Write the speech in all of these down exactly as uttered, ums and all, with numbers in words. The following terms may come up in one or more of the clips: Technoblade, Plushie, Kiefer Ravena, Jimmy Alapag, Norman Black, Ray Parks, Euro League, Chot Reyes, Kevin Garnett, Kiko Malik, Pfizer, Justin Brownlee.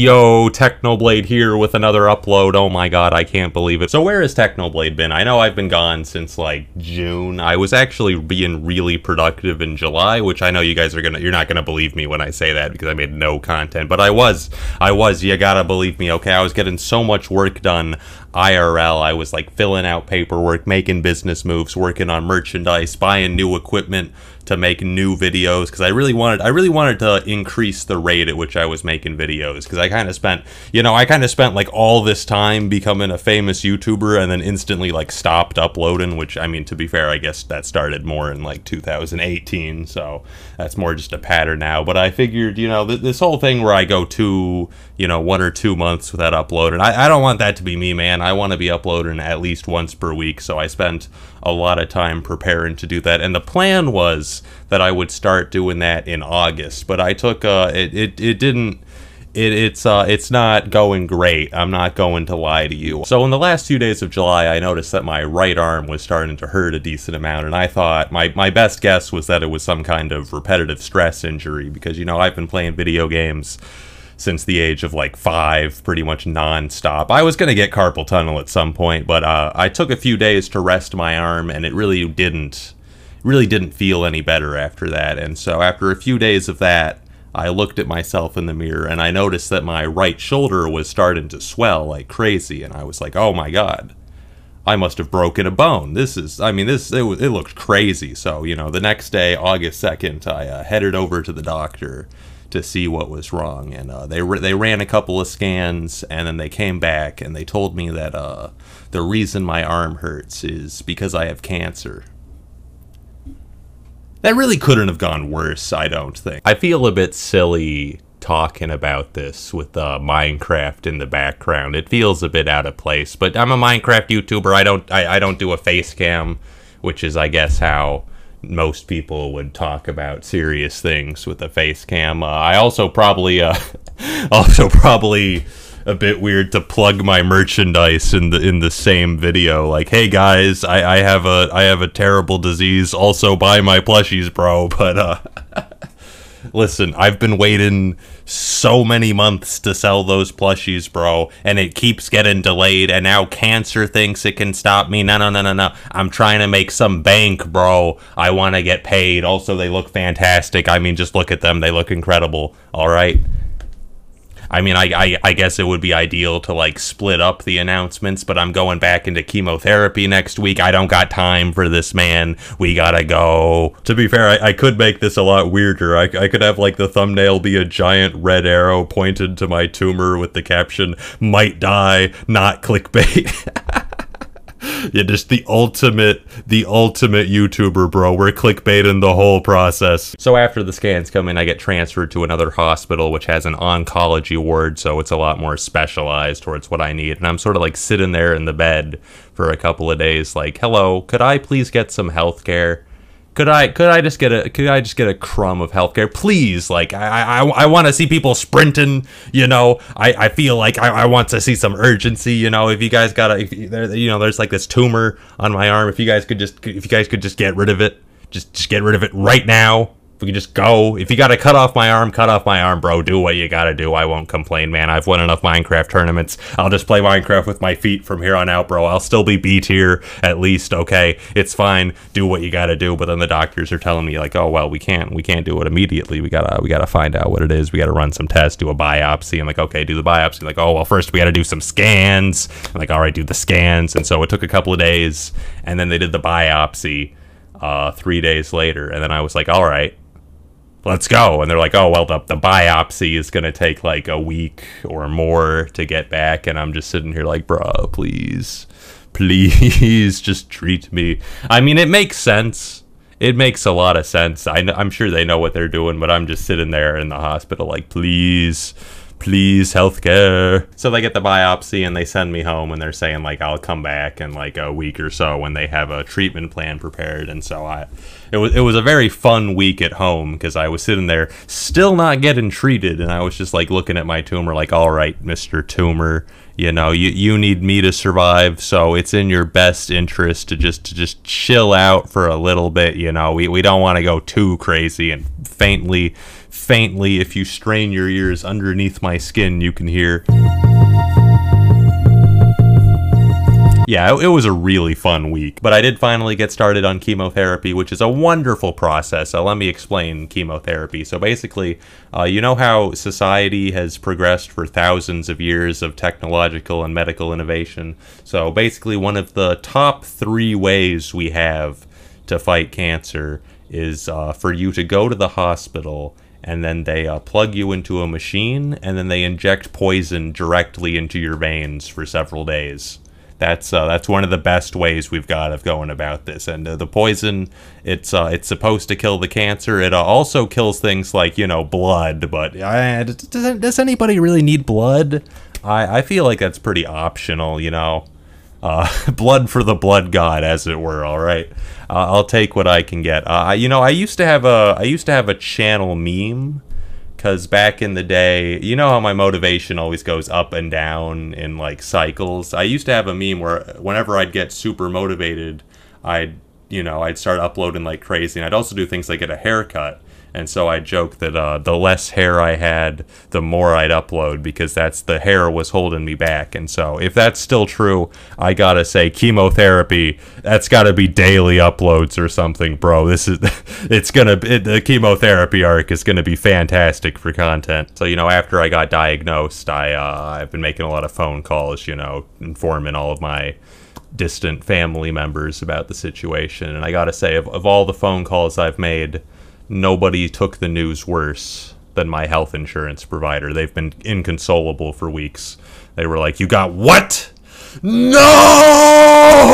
Yo, Technoblade here with another upload. Oh my god, I can't believe it. So where has Technoblade been? I know I've been gone since like June. I was actually being really productive in July, which I know you guys are gonna, you're not gonna believe me when I say that because I made no content, but I was, I was, you gotta believe me, okay? I was getting so much work done I R L. I was like filling out paperwork, making business moves, working on merchandise, buying new equipment to make new videos, because I really wanted, I really wanted to increase the rate at which I was making videos, because I kind of spent, you know, I kind of spent like all this time becoming a famous YouTuber and then instantly like stopped uploading, which, I mean, to be fair, I guess that started more in like two thousand eighteen, so that's more just a pattern now. But I figured, you know, th this whole thing where I go two, you know, one or two months without uploading, I, I don't want that to be me, man. I want to be uploading at least once per week, so I spent a lot of time preparing to do that, and the plan was that I would start doing that in August, but I took, uh, it, it, it didn't, It, it's uh, it's not going great. I'm not going to lie to you. So in the last few days of July, I noticed that my right arm was starting to hurt a decent amount, and I thought, my, my best guess was that it was some kind of repetitive stress injury, because, you know, I've been playing video games since the age of like five, pretty much non-stop. I was gonna get carpal tunnel at some point, but uh, I took a few days to rest my arm, and it really didn't, really didn't feel any better after that. And so after a few days of that, I looked at myself in the mirror and I noticed that my right shoulder was starting to swell like crazy, and I was like, oh my god, I must have broken a bone. This is, I mean, this, it, it looked crazy. So, you know, the next day, August second, I uh, headed over to the doctor to see what was wrong, and uh, they, they ran a couple of scans, and then they came back and they told me that uh, the reason my arm hurts is because I have cancer. That really couldn't have gone worse, I don't think. I feel a bit silly talking about this with uh, Minecraft in the background. It feels a bit out of place, but I'm a Minecraft YouTuber. I don't, I, I don't do a face cam, which is, I guess, how most people would talk about serious things with a face cam. Uh, I also probably, uh, also probably a bit weird to plug my merchandise in the in the same video, like, hey guys, I, I have a I have a terrible disease, also buy my plushies, bro. But uh listen, I've been waiting so many months to sell those plushies, bro, and it keeps getting delayed, and now cancer thinks it can stop me. No, no, no, no, no. I'm trying to make some bank, bro. I want to get paid. Also, they look fantastic. I mean, just look at them. They look incredible. All right. I mean, I, I, I guess it would be ideal to, like, split up the announcements, but I'm going back into chemotherapy next week. I don't got time for this, man. We gotta go. To be fair, I, I could make this a lot weirder. I, I could have, like, the thumbnail be a giant red arrow pointed to my tumor with the caption, might die, not clickbait. Yeah, just the ultimate, the ultimate YouTuber, bro. We're clickbaiting the whole process. So after the scans come in, I get transferred to another hospital, which has an oncology ward, so it's a lot more specialized towards what I need. And I'm sort of like sitting there in the bed for a couple of days, like, hello, could I please get some healthcare? Could I, could I just get a, could I just get a crumb of healthcare, please? Like, I, I, I want to see people sprinting, you know. I, I feel like I, I want to see some urgency, you know. If you guys gotta, if you, there, you know, there's like this tumor on my arm. If you guys could just, if you guys could just get rid of it, just, just get rid of it right now. If we could just go. If you gotta cut off my arm, cut off my arm, bro. Do what you gotta do. I won't complain, man. I've won enough Minecraft tournaments. I'll just play Minecraft with my feet from here on out, bro. I'll still be B tier at least, okay? It's fine. Do what you gotta do. But then the doctors are telling me, like, oh, well, we can't, we can't do it immediately. We gotta, we gotta find out what it is. We gotta run some tests, do a biopsy. I'm like, okay, do the biopsy. Like, oh, well, first we gotta do some scans. I'm like, all right, do the scans. And so it took a couple of days, and then they did the biopsy uh, three days later. And then I was like, all right, let's go. And they're like, oh, well, the, the biopsy is going to take like a week or more to get back. And I'm just sitting here like, bro, please, please just treat me. I mean, it makes sense. It makes a lot of sense. I, I'm sure they know what they're doing, but I'm just sitting there in the hospital like, please, please, healthcare. So they get the biopsy and they send me home, and they're saying like, I'll come back in like a week or so when they have a treatment plan prepared. And so I, it was, it was a very fun week at home, because I was sitting there still not getting treated, and I was just like looking at my tumor like, all right, Mister Tumor, you know, you, you need me to survive, so it's in your best interest to just to just chill out for a little bit, you know. We, we don't want to go too crazy and faintly faintly. If you strain your ears underneath my skin, you can hear. Yeah, it was a really fun week, but I did finally get started on chemotherapy, which is a wonderful process. So let me explain chemotherapy. So basically, uh, you know how society has progressed for thousands of years of technological and medical innovation? So basically, one of the top three ways we have to fight cancer is uh, for you to go to the hospital, and then they uh, plug you into a machine, and then they inject poison directly into your veins for several days. That's uh, that's one of the best ways we've got of going about this. And uh, the poison, it's uh, it's supposed to kill the cancer. It uh, also kills things like, you know, blood. But uh, does, does anybody really need blood? I, I feel like that's pretty optional, you know. Uh, blood for the blood god, as it were. All right, uh, I'll take what I can get. Uh, you know, I used to have a I used to have a channel meme. Because back in the day, you know how my motivation always goes up and down in, like, cycles? I used to have a meme where whenever I'd get super motivated, I'd, you know, I'd start uploading like crazy. And I'd also do things like get a haircut. And so I joked that uh, the less hair I had, the more I'd upload, because that's the hair was holding me back. And so if that's still true, I gotta say chemotherapy, that's gotta be daily uploads or something, bro. This is, it's gonna, it, the chemotherapy arc is gonna be fantastic for content. So, you know, after I got diagnosed, I, uh, I've been making a lot of phone calls, you know, informing all of my distant family members about the situation. And I gotta say, of, of all the phone calls I've made, nobody took the news worse than my health insurance provider. They've been inconsolable for weeks. They were like, "You got what? No!"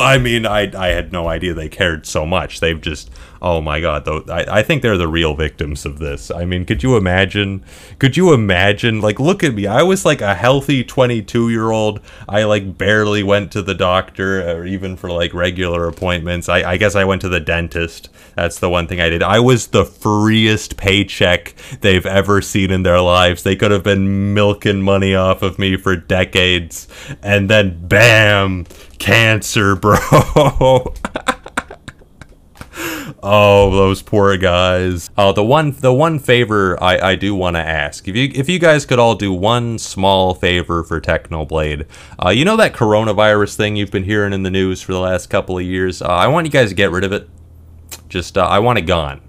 I mean, I I had no idea they cared so much. They've just, oh my god, though. I, I think they're the real victims of this. I mean, could you imagine? Could you imagine? Like, look at me. I was like a healthy twenty-two-year-old. I like barely went to the doctor or even for like regular appointments. I, I guess I went to the dentist. That's the one thing I did. I was the freest paycheck they've ever seen in their lives. They could have been milking money off of me for decades, and then bam, cancer, bro. Oh, those poor guys. Oh, uh, the one the one favor I, I do want to ask. If you if you guys could all do one small favor for Technoblade. Uh, you know that coronavirus thing you've been hearing in the news for the last couple of years? Uh, I want you guys to get rid of it. Just, uh, I want it gone.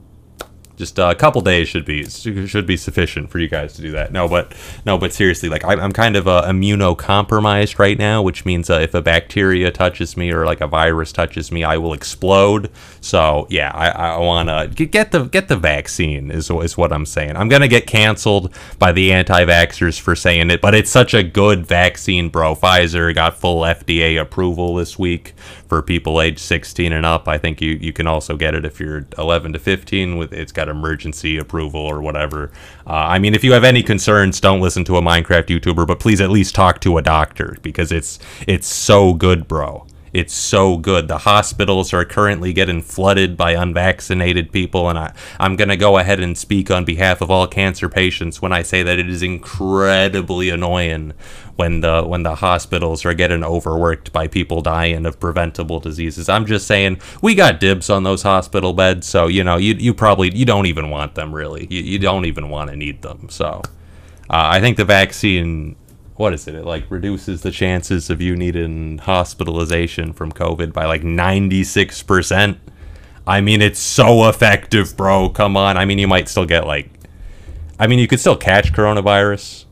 Just uh, a couple days should be should be sufficient for you guys to do that. No, but no, but seriously, like I, I'm kind of uh, immunocompromised right now, which means uh, if a bacteria touches me or like a virus touches me, I will explode. So yeah, I, I wanna get the get the vaccine is is what I'm saying. I'm gonna get canceled by the anti-vaxxers for saying it, but it's such a good vaccine, bro. Pfizer got full F D A approval this week for people age sixteen and up. I think you you can also get it if you're eleven to fifteen. With it's got emergency approval or whatever. Uh, I mean, if you have any concerns, don't listen to a Minecraft YouTuber, but please at least talk to a doctor, because it's it's so good, bro. It's so good. The hospitals are currently getting flooded by unvaccinated people, and I, I'm going to go ahead and speak on behalf of all cancer patients when I say that it is incredibly annoying when the when the hospitals are getting overworked by people dying of preventable diseases. I'm just saying, we got dibs on those hospital beds, so, you know, you, you probably, you don't even want them, really. You, you don't even want to need them, so. Uh, I think the vaccine... What is it? It like reduces the chances of you needing hospitalization from COVID by like ninety-six percent. I mean, it's so effective, bro. Come on. I mean, you might still get like, I mean, you could still catch coronavirus,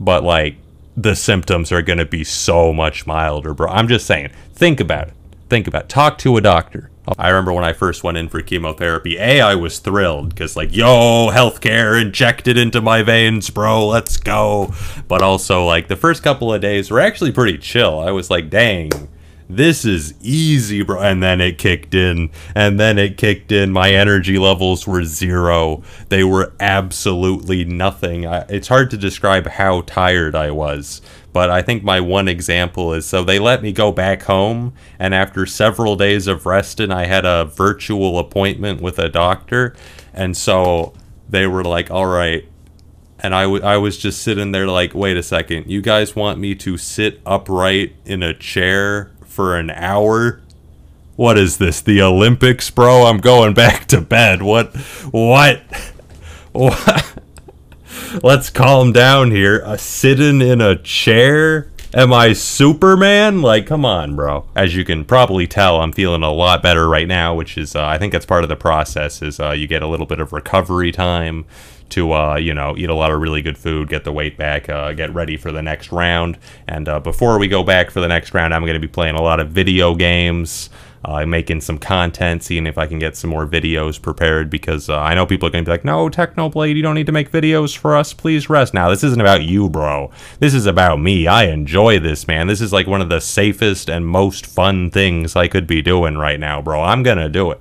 but like the symptoms are going to be so much milder, bro. I'm just saying, think about it. Think about it. Talk to a doctor. I remember when I first went in for chemotherapy, A, I was thrilled, because like, yo, healthcare injected into my veins, bro, let's go. But also, like, the first couple of days were actually pretty chill. I was like, dang, this is easy, bro. And then it kicked in, and then it kicked in. My energy levels were zero. They were absolutely nothing. I, it's hard to describe how tired I was. But I think my one example is, so they let me go back home, and after several days of resting, I had a virtual appointment with a doctor, and so they were like, all right, and I, w I was just sitting there like, wait a second, you guys want me to sit upright in a chair for an hour? What is this, the Olympics, bro? I'm going back to bed. What? What? What? Let's calm down here. Uh, sitting in a chair? Am I Superman? Like, come on, bro. As you can probably tell, I'm feeling a lot better right now, which is, uh, I think that's part of the process, is uh, you get a little bit of recovery time to, uh, you know, eat a lot of really good food, get the weight back, uh, get ready for the next round. And uh, before we go back for the next round, I'm going to be playing a lot of video games, uh, making some content, seeing if I can get some more videos prepared, because uh, I know people are going to be like, no, Technoblade, you don't need to make videos for us. Please rest. Now, this isn't about you, bro. This is about me. I enjoy this, man. This is like one of the safest and most fun things I could be doing right now, bro. I'm going to do it.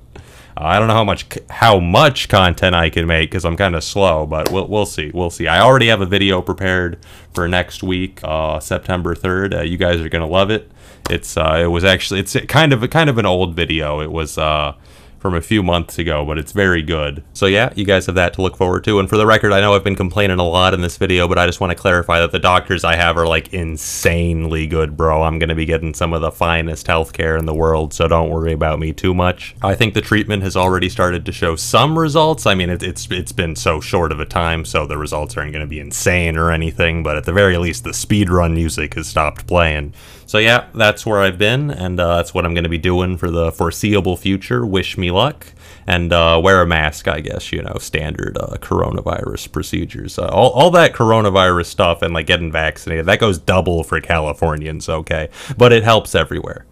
I don't know how much how much content I can make because I'm kind of slow, but we'll, we'll see. We'll see. I already have a video prepared for next week, uh, September third. Uh, you guys are gonna love it. It's uh, it was actually it's kind of kind of an old video. It was uh, from a few months ago, but it's very good. So yeah, you guys have that to look forward to. And for the record, I know I've been complaining a lot in this video, but I just want to clarify that the doctors I have are like insanely good, bro. I'm gonna be getting some of the finest healthcare in the world, so don't worry about me too much. I think the treatment has already started to show some results. I mean, it, it's it's been so short of a time, so the results aren't gonna be insane or anything, but at the very least, the speedrun music has stopped playing. So yeah, that's where I've been, and uh, that's what I'm gonna be doing for the foreseeable future. Wish me luck, and uh, wear a mask, I guess, you know, standard uh, coronavirus procedures. Uh, all, all that coronavirus stuff and like getting vaccinated, that goes double for Californians, okay? But it helps everywhere.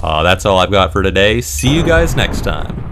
Uh, that's all I've got for today. See you guys next time.